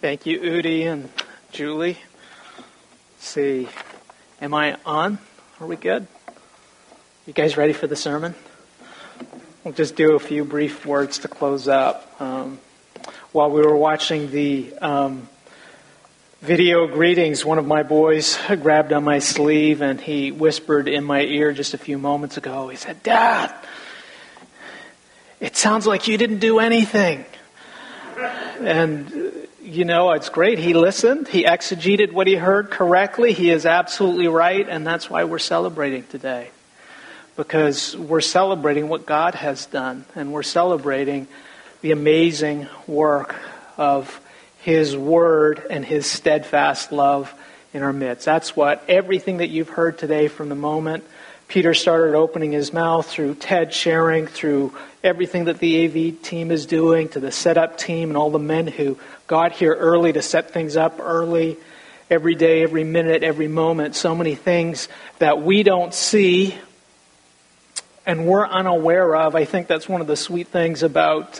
Thank you, Udi and Julie. Let's see, am I on? Are we good? You guys ready for the sermon? We'll just do a few brief words to close up. While we were watching the video greetings, one of my boys grabbed on my sleeve and he whispered in my ear just a few moments ago. He said, "Dad, it sounds like you didn't do anything." And you know, it's great. He listened. He exegeted what he heard correctly. He is absolutely right. And that's why we're celebrating today. Because we're celebrating what God has done. And we're celebrating the amazing work of His Word and His steadfast love in our midst. That's what everything that you've heard today, from the moment Peter started opening his mouth, through Ted sharing, through everything that the AV team is doing, to the setup team and all the men who got here early to set things up early, every day, every minute, every moment. So many things that we don't see and we're unaware of. I think that's one of the sweet things about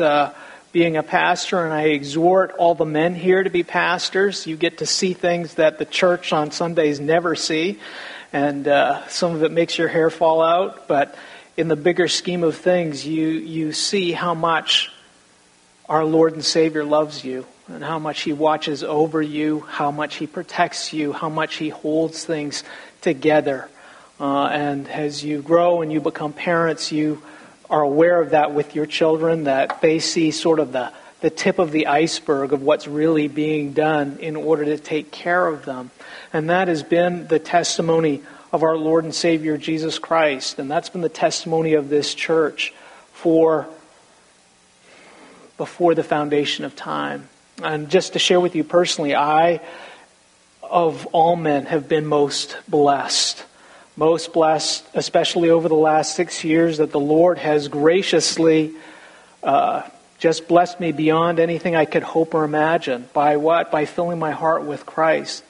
being a pastor, and I exhort all the men here to be pastors. You get to see things that the church on Sundays never see. And some of it makes your hair fall out, but in the bigger scheme of things, you see how much our Lord and Savior loves you, and how much He watches over you, how much He protects you, how much He holds things together. And as you grow and you become parents, you are aware of that with your children, that they see sort of the tip of the iceberg of what's really being done in order to take care of them. And that has been the testimony of our Lord and Savior Jesus Christ. And that's been the testimony of this church for before the foundation of time. And just to share with you personally, I, of all men, have been most blessed. Most blessed, especially over the last 6 years, that the Lord has graciously just blessed me beyond anything I could hope or imagine. By what? By filling my heart with Christ.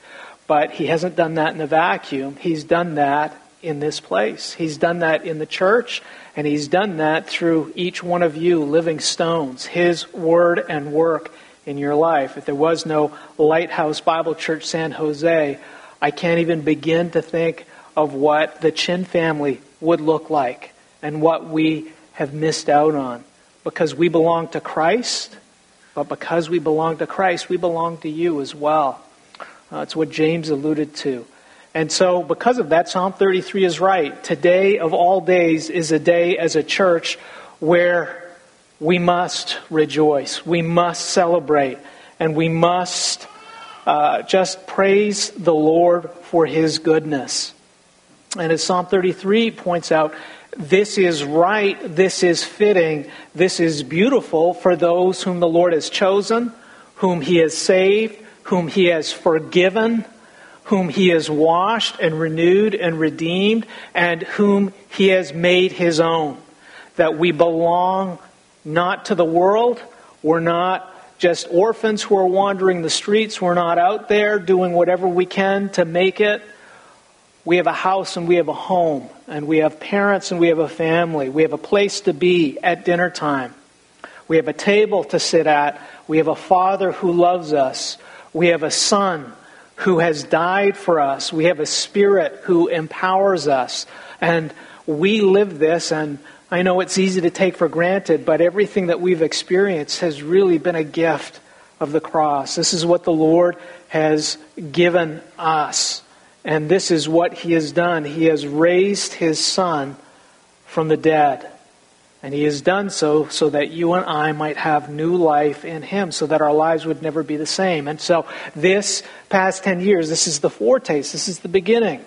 But He hasn't done that in a vacuum. He's done that in this place. He's done that in the church. And He's done that through each one of you, living stones, His word and work in your life. If there was no Lighthouse Bible Church San Jose, I can't even begin to think of what the Chin family would look like and what we have missed out on. Because we belong to Christ, but because we belong to Christ, we belong to you as well. It's what James alluded to. And so because of that, Psalm 33 is right. Today of all days is a day as a church where we must rejoice. We must celebrate. And we must just praise the Lord for His goodness. And as Psalm 33 points out, this is right, this is fitting, this is beautiful for those whom the Lord has chosen, whom He has saved, whom He has forgiven, whom He has washed and renewed and redeemed, and whom He has made His own. That we belong not to the world, we're not just orphans who are wandering the streets, we're not out there doing whatever we can to make it. We have a house and we have a home, and we have parents and we have a family. We have a place to be at dinner time. We have a table to sit at. We have a Father who loves us. We have a Son who has died for us. We have a Spirit who empowers us. And we live this, and I know it's easy to take for granted, but everything that we've experienced has really been a gift of the cross. This is what the Lord has given us. And this is what He has done. He has raised His Son from the dead. And He has done so that you and I might have new life in Him, so that our lives would never be the same. And so this past 10 years, this is the foretaste. This is the beginning.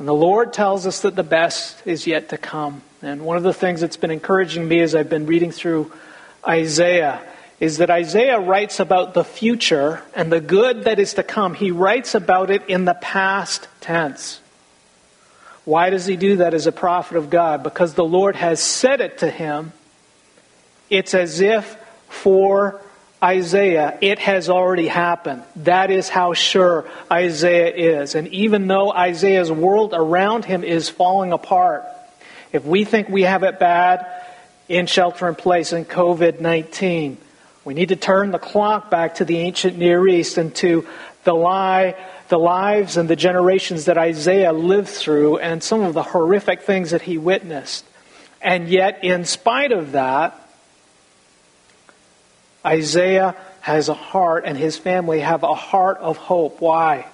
And the Lord tells us that the best is yet to come. And one of the things that's been encouraging me as I've been reading through Isaiah is that Isaiah writes about the future and the good that is to come. He writes about it in the past tense. Why does he do that as a prophet of God? Because the Lord has said it to him. It's as if for Isaiah, it has already happened. That is how sure Isaiah is. And even though Isaiah's world around him is falling apart, if we think we have it bad in shelter in place and COVID-19, We need to turn the clock back to the ancient Near East and to the lives and the generations that Isaiah lived through and some of the horrific things that he witnessed. And yet, in spite of that, Isaiah has a heart and his family have a heart of hope. Why?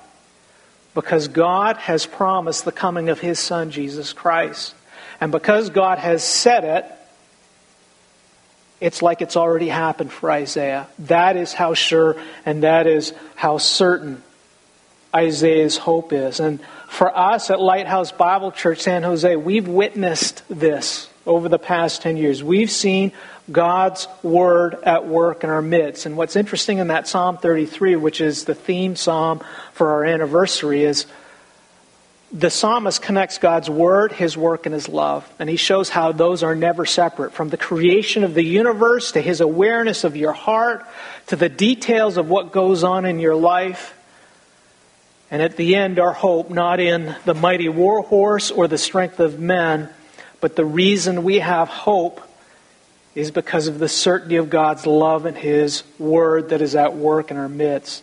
Because God has promised the coming of his Son, Jesus Christ. And because God has said it, it's like it's already happened for Isaiah. That is how sure and that is how certain Isaiah's hope is. And for us at Lighthouse Bible Church San Jose, we've witnessed this over the past 10 years. We've seen God's Word at work in our midst. And what's interesting in that Psalm 33, which is the theme psalm for our anniversary, is the psalmist connects God's Word, His work, and His love. And he shows how those are never separate. From the creation of the universe to His awareness of your heart, to the details of what goes on in your life. And at the end, our hope, not in the mighty war horse or the strength of men, but the reason we have hope is because of the certainty of God's love and His Word that is at work in our midst.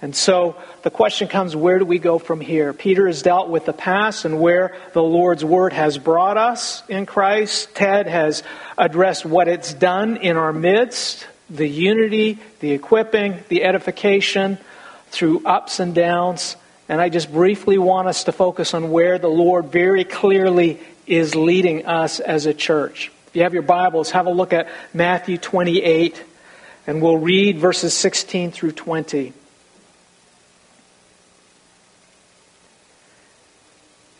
And so the question comes, where do we go from here? Peter has dealt with the past and where the Lord's Word has brought us in Christ. Ted has addressed what it's done in our midst, the unity, the equipping, the edification through ups and downs. And I just briefly want us to focus on where the Lord very clearly is leading us as a church. If you have your Bibles, have a look at Matthew 28, and we'll read verses 16 through 20.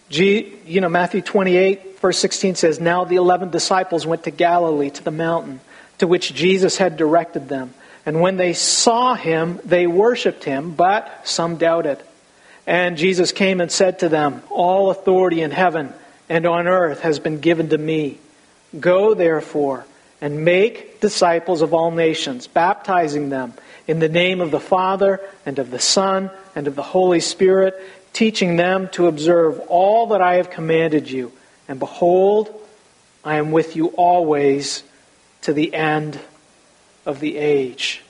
Matthew 28, verse 16 says, "Now the 11 disciples went to Galilee, to the mountain, to which Jesus had directed them. And when they saw him, they worshipped him, but some doubted. And Jesus came and said to them, 'All authority in heaven and on earth has been given to me. Go, therefore, and make disciples of all nations, baptizing them in the name of the Father and of the Son and of the Holy Spirit, teaching them to observe all that I have commanded you. And behold, I am with you always to the end of the age.'"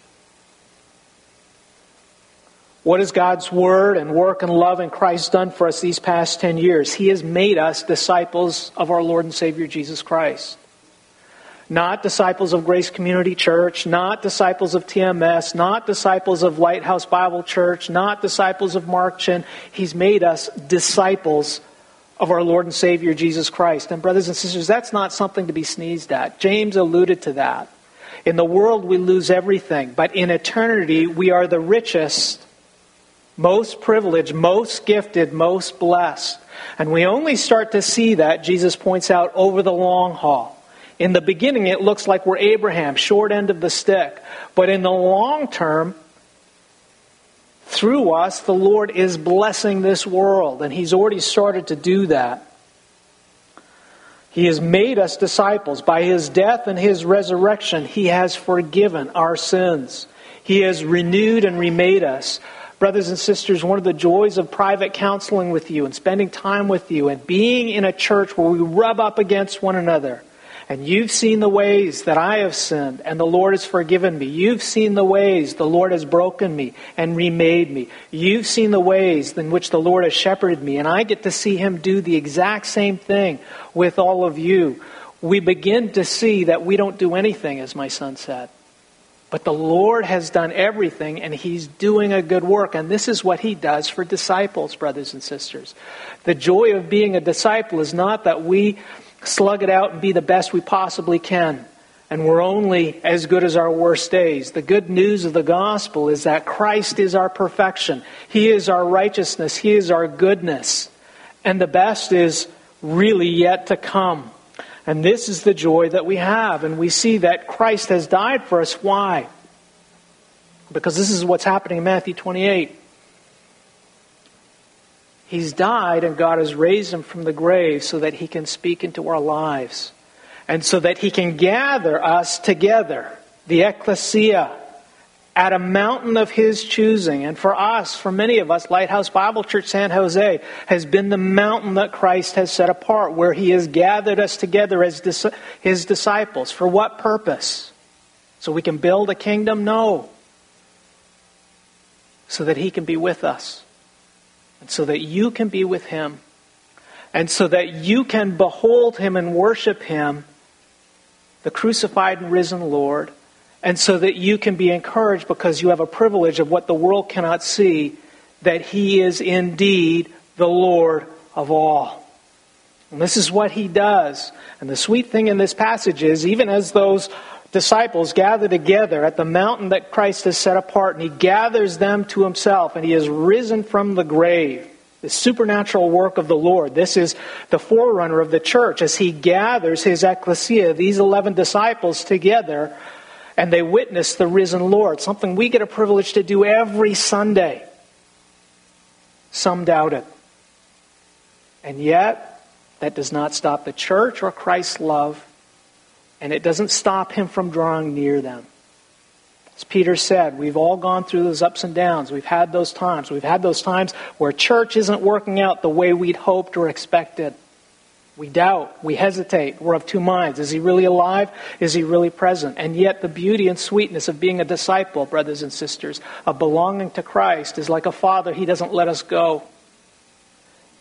What has God's Word and work and love in Christ done for us these past 10 years? He has made us disciples of our Lord and Savior Jesus Christ. Not disciples of Grace Community Church, not disciples of TMS, not disciples of Lighthouse Bible Church, not disciples of Mark Chin. He's made us disciples of our Lord and Savior Jesus Christ. And brothers and sisters, that's not something to be sneezed at. James alluded to that. In the world we lose everything, but in eternity we are the richest, most privileged, most gifted, most blessed. And we only start to see that, Jesus points out, over the long haul. In the beginning, it looks like we're Abraham, short end of the stick. But in the long term, through us, the Lord is blessing this world. And He's already started to do that. He has made us disciples. By His death and His resurrection, He has forgiven our sins. He has renewed and remade us. Brothers and sisters, one of the joys of private counseling with you and spending time with you and being in a church where we rub up against one another, and you've seen the ways that I have sinned and the Lord has forgiven me. You've seen the ways the Lord has broken me and remade me. You've seen the ways in which the Lord has shepherded me, and I get to see Him do the exact same thing with all of you. We begin to see that we don't do anything, as my son said. But the Lord has done everything, and He's doing a good work. And this is what He does for disciples, brothers and sisters. The joy of being a disciple is not that we slug it out and be the best we possibly can, and we're only as good as our worst days. The good news of the gospel is that Christ is our perfection. He is our righteousness. He is our goodness. And the best is really yet to come. And this is the joy that we have. And we see that Christ has died for us. Why? Because this is what's happening in Matthew 28. He's died and God has raised Him from the grave so that He can speak into our lives. And so that He can gather us together, the ecclesia, at a mountain of His choosing. And for us, for many of us, Lighthouse Bible Church San Jose has been the mountain that Christ has set apart, where He has gathered us together as His disciples. For what purpose? so we can build a kingdom? No. So that he can be with us. And so that you can be with him. And so that you can behold him and worship him, the crucified and risen Lord. And so that you can be encouraged because you have a privilege of what the world cannot see, that he is indeed the Lord of all. And this is what he does. And the sweet thing in this passage is, even as those disciples gather together at the mountain that Christ has set apart, and he gathers them to himself, and he is risen from the grave. The supernatural work of the Lord. This is the forerunner of the church as he gathers his ecclesia, these 11 disciples together, and they witness the risen Lord. Something we get a privilege to do every Sunday. Some doubt it. And yet, that does not stop the church or Christ's love, and it doesn't stop him from drawing near them. As Peter said, we've all gone through those ups and downs. We've had those times. We've had those times where church isn't working out the way we'd hoped or expected. We doubt. We hesitate. We're of two minds. Is he really alive? Is he really present? And yet the beauty and sweetness of being a disciple, brothers and sisters, of belonging to Christ is like a father. He doesn't let us go.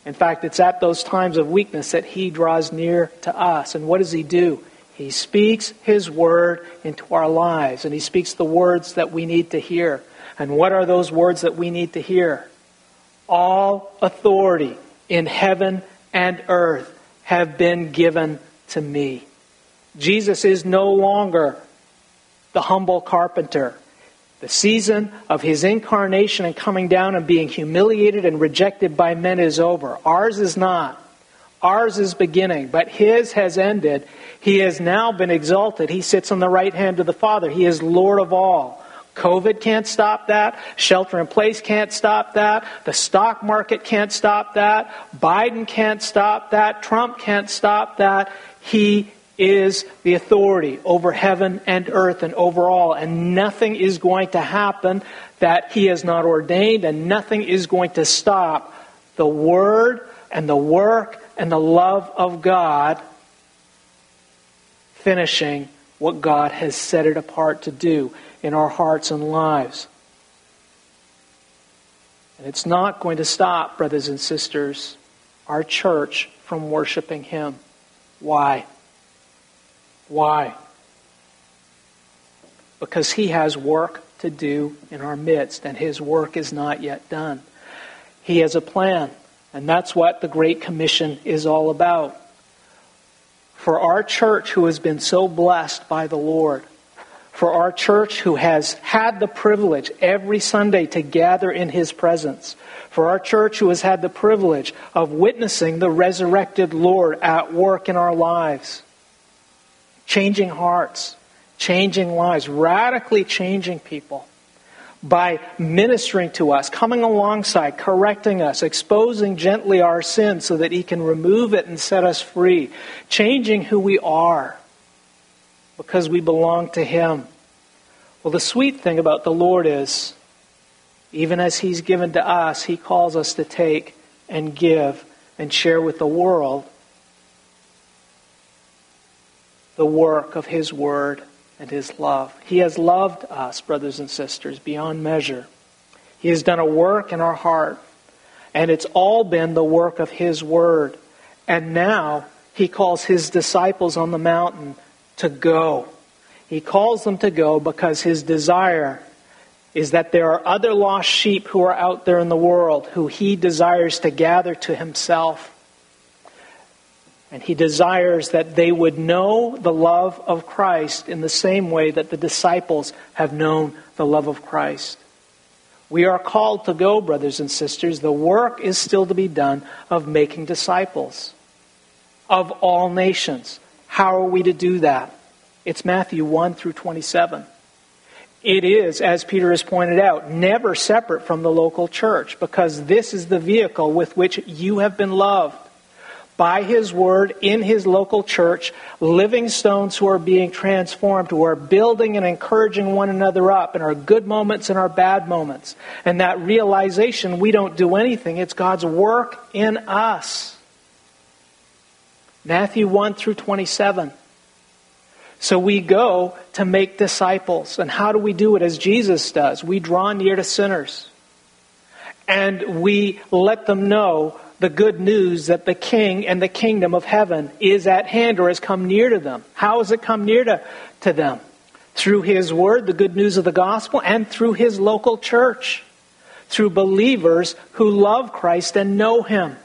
In fact, it's at those times of weakness that he draws near to us. And what does he do? He speaks his word into our lives, and he speaks the words that we need to hear. And what are those words that we need to hear? All authority in heaven and earth have been given to me. Jesus is no longer the humble carpenter. The season of his incarnation and coming down and being humiliated and rejected by men is over. Ours is not. Ours is beginning, but his has ended. He has now been exalted. He sits on the right hand of the Father. He is Lord of all. COVID can't stop that. Shelter in place can't stop that. The stock market can't stop that. Biden can't stop that. Trump can't stop that. He is the authority over heaven and earth and over all. And nothing is going to happen that he has not ordained, and nothing is going to stop the word and the work and the love of God finishing what God has set it apart to do in our hearts and lives. And it's not going to stop, brothers and sisters, our church from worshiping him. Why? Why? Because he has work to do in our midst, and his work is not yet done. He has a plan. And that's what the Great Commission is all about. For our church who has been so blessed by the Lord, for our church who has had the privilege every Sunday to gather in his presence, for our church who has had the privilege of witnessing the resurrected Lord at work in our lives, changing hearts, changing lives, radically changing people, by ministering to us, coming alongside, correcting us, exposing gently our sin so that he can remove it and set us free, changing who we are because we belong to him. Well, the sweet thing about the Lord is, even as he's given to us, he calls us to take and give and share with the world the work of his word and his love. He has loved us, brothers and sisters, beyond measure. He has done a work in our heart, and it's all been the work of his word. And now he calls his disciples on the mountain to go. He calls them to go because his desire is that there are other lost sheep who are out there in the world who he desires to gather to himself. And he desires that they would know the love of Christ in the same way that the disciples have known the love of Christ. We are called to go, brothers and sisters. The work is still to be done of making disciples of all nations. How are we to do that? It's Matthew 1 through 27. It is, as Peter has pointed out, never separate from the local church, because this is the vehicle with which you have been loved. By his word, in his local church, living stones who are being transformed, who are building and encouraging one another up in our good moments and our bad moments. And that realization, we don't do anything. It's God's work in us. Matthew 1 through 27. So we go to make disciples. And how do we do it? As Jesus does, we draw near to sinners. And we let them know the good news that the King and the kingdom of heaven is at hand or has come near to them. How has it come near to them? Through his word, the good news of the gospel, and through his local church. Through believers who love Christ and know him.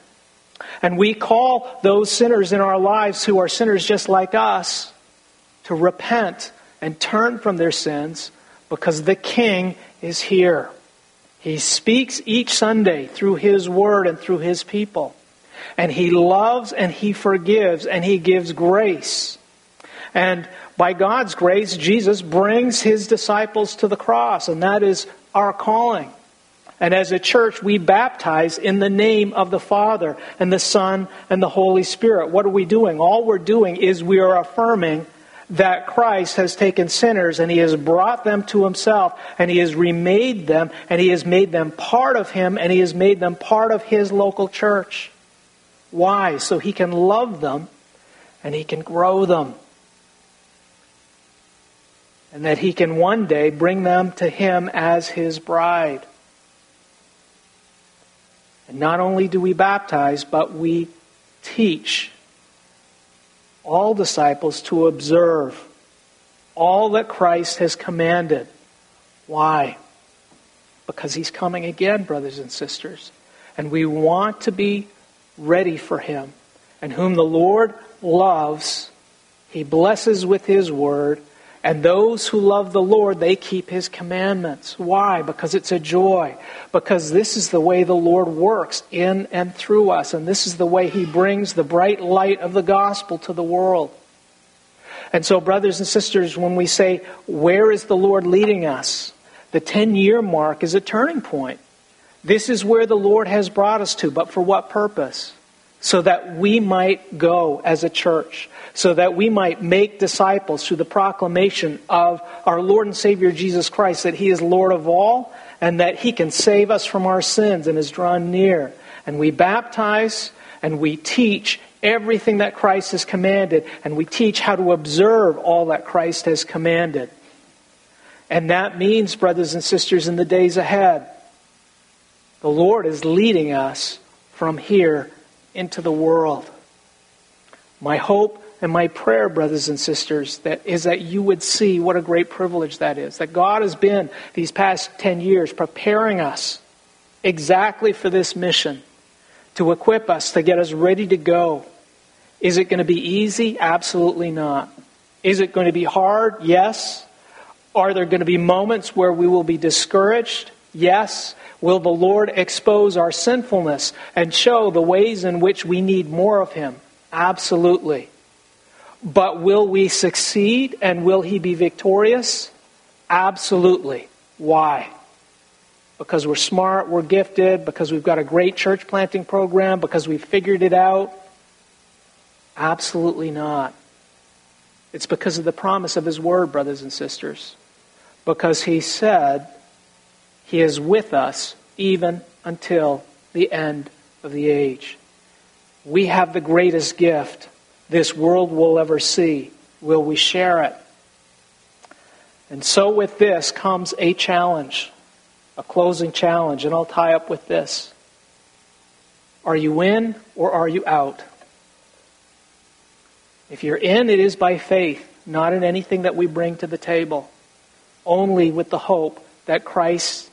And we call those sinners in our lives who are sinners just like us to repent and turn from their sins because the King is here. He speaks each Sunday through his word and through his people. And he loves and he forgives and he gives grace. And by God's grace, Jesus brings his disciples to the cross. And that is our calling. And as a church, we baptize in the name of the Father and the Son and the Holy Spirit. What are we doing? All we're doing is we are affirming that Christ has taken sinners and he has brought them to himself and he has remade them and he has made them part of him and he has made them part of his local church. Why? So he can love them and he can grow them. And that he can one day bring them to him as his bride. And not only do we baptize, but we teach all disciples to observe all that Christ has commanded. Why? Because he's coming again, brothers and sisters. And we want to be ready for him. And whom the Lord loves, he blesses with his word. And those who love the Lord, they keep his commandments. Why? Because it's a joy. Because this is the way the Lord works in and through us. And this is the way he brings the bright light of the gospel to the world. And so, brothers and sisters, when we say, where is the Lord leading us? The 10-year mark is a turning point. This is where the Lord has brought us to. But for what purpose? So that we might go as a church, so that we might make disciples through the proclamation of our Lord and Savior Jesus Christ, that he is Lord of all and that he can save us from our sins and is drawn near. And we baptize and we teach everything that Christ has commanded, and we teach how to observe all that Christ has commanded. And that means, brothers and sisters, in the days ahead, the Lord is leading us from here into the world. My hope and my prayer, brothers and sisters, that you would see what a great privilege that is. That God has been, these past 10 years, preparing us exactly for this mission. To equip us, to get us ready to go. Is it going to be easy? Absolutely not. Is it going to be hard? Yes. Are there going to be moments where we will be discouraged? Yes. Will the Lord expose our sinfulness and show the ways in which we need more of him? Absolutely. But will we succeed and will he be victorious? Absolutely. Why? Because we're smart, we're gifted, because we've got a great church planting program, because we've figured it out? Absolutely not. It's because of the promise of his word, brothers and sisters. Because he said he is with us even until the end of the age. We have the greatest gift this world will ever see. Will we share it? And so with this comes a challenge, a closing challenge, and I'll tie up with this. Are you in or are you out? If you're in, it is by faith, not in anything that we bring to the table, only with the hope that Christ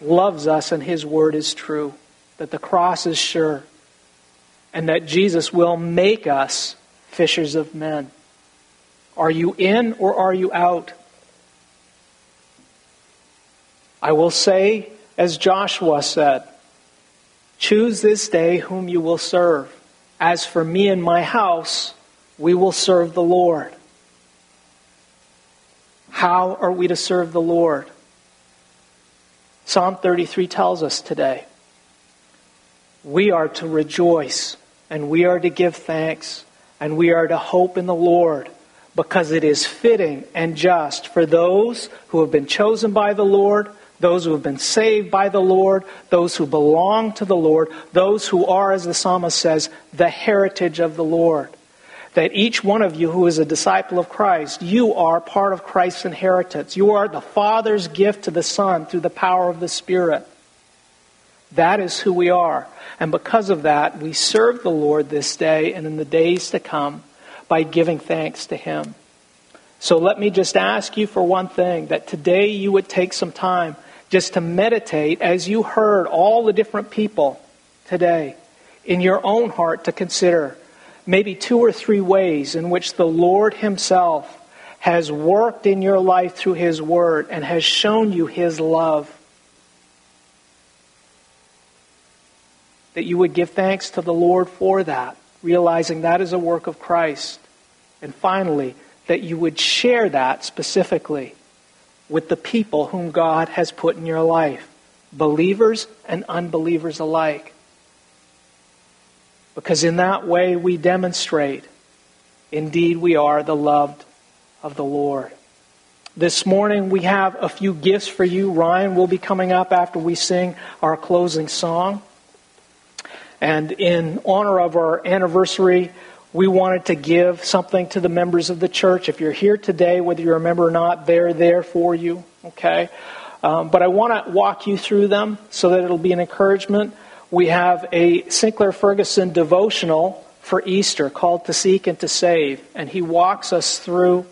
loves us and his word is true, that the cross is sure, and that Jesus will make us fishers of men. Are you in or are you out? I will say, as Joshua said, choose this day whom you will serve. As for me and my house, we will serve the Lord. How are we to serve the Lord? Psalm 33 tells us today, we are to rejoice and we are to give thanks and we are to hope in the Lord, because it is fitting and just for those who have been chosen by the Lord, those who have been saved by the Lord, those who belong to the Lord, those who are, as the psalmist says, the heritage of the Lord. that each one of you who is a disciple of Christ, you are part of Christ's inheritance. You are the Father's gift to the Son through the power of the Spirit. That is who we are. And because of that, we serve the Lord this day and in the days to come by giving thanks to Him. So let me just ask you for one thing, that today you would take some time just to meditate as you heard all the different people today in your own heart to consider maybe 2 or 3 ways in which the Lord Himself has worked in your life through His Word and has shown you His love. That you would give thanks to the Lord for that, realizing that is a work of Christ. And finally, that you would share that specifically with the people whom God has put in your life, believers and unbelievers alike. Because in that way we demonstrate, indeed we are the loved of the Lord. This morning we have a few gifts for you. Ryan will be coming up after we sing our closing song. And in honor of our anniversary, we wanted to give something to the members of the church. If you're here today, whether you're a member or not, they're there for you. Okay? But I want to walk you through them so that it'll be an encouragement. We have a Sinclair Ferguson devotional for Easter called To Seek and to Save. And he walks us through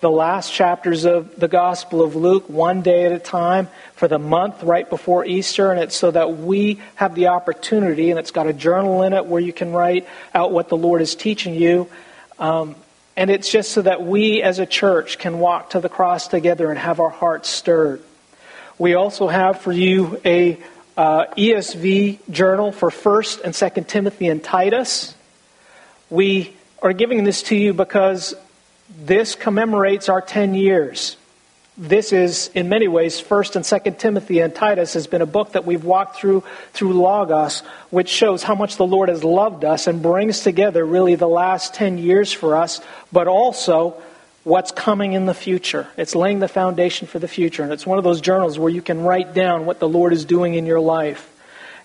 the last chapters of the Gospel of Luke one day at a time for the month right before Easter. And it's so that we have the opportunity, and it's got a journal in it where you can write out what the Lord is teaching you. And it's just so that we as a church can walk to the cross together and have our hearts stirred. We also have for you a ESV journal for 1st and 2nd Timothy and Titus. We are giving this to you because this commemorates our 10 years. This is, in many ways, 1st and 2nd Timothy and Titus has been a book that we've walked through Logos, which shows how much the Lord has loved us and brings together really the last 10 years for us, but also what's coming in the future. It's laying the foundation for the future. And it's one of those journals where you can write down what the Lord is doing in your life.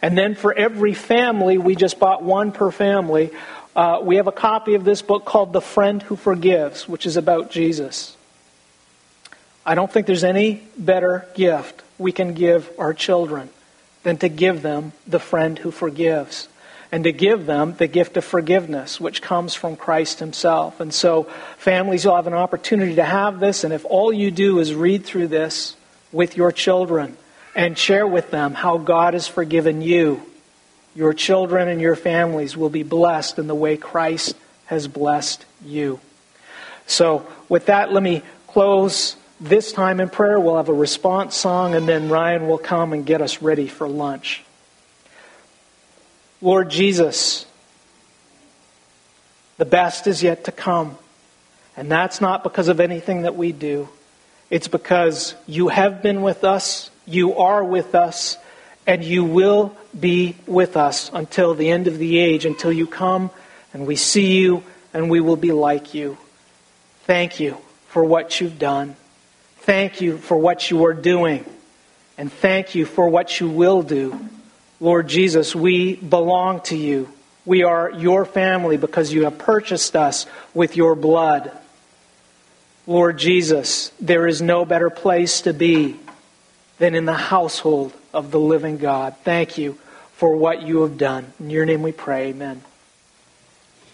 And then for every family, we just bought one per family. We have a copy of this book called The Friend Who Forgives, which is about Jesus. I don't think there's any better gift we can give our children than to give them the friend who forgives. And to give them the gift of forgiveness, which comes from Christ Himself. And so families will have an opportunity to have this. And if all you do is read through this with your children and share with them how God has forgiven you, your children and your families will be blessed in the way Christ has blessed you. So with that, let me close this time in prayer. We'll have a response song, and then Ryan will come and get us ready for lunch. Lord Jesus, the best is yet to come. And that's not because of anything that we do. It's because you have been with us, you are with us, and you will be with us until the end of the age, until you come and we see you and we will be like you. Thank you for what you've done. Thank you for what you are doing. And thank you for what you will do. Lord Jesus, we belong to you. We are your family because you have purchased us with your blood. Lord Jesus, there is no better place to be than in the household of the living God. Thank you for what you have done. In your name we pray, amen.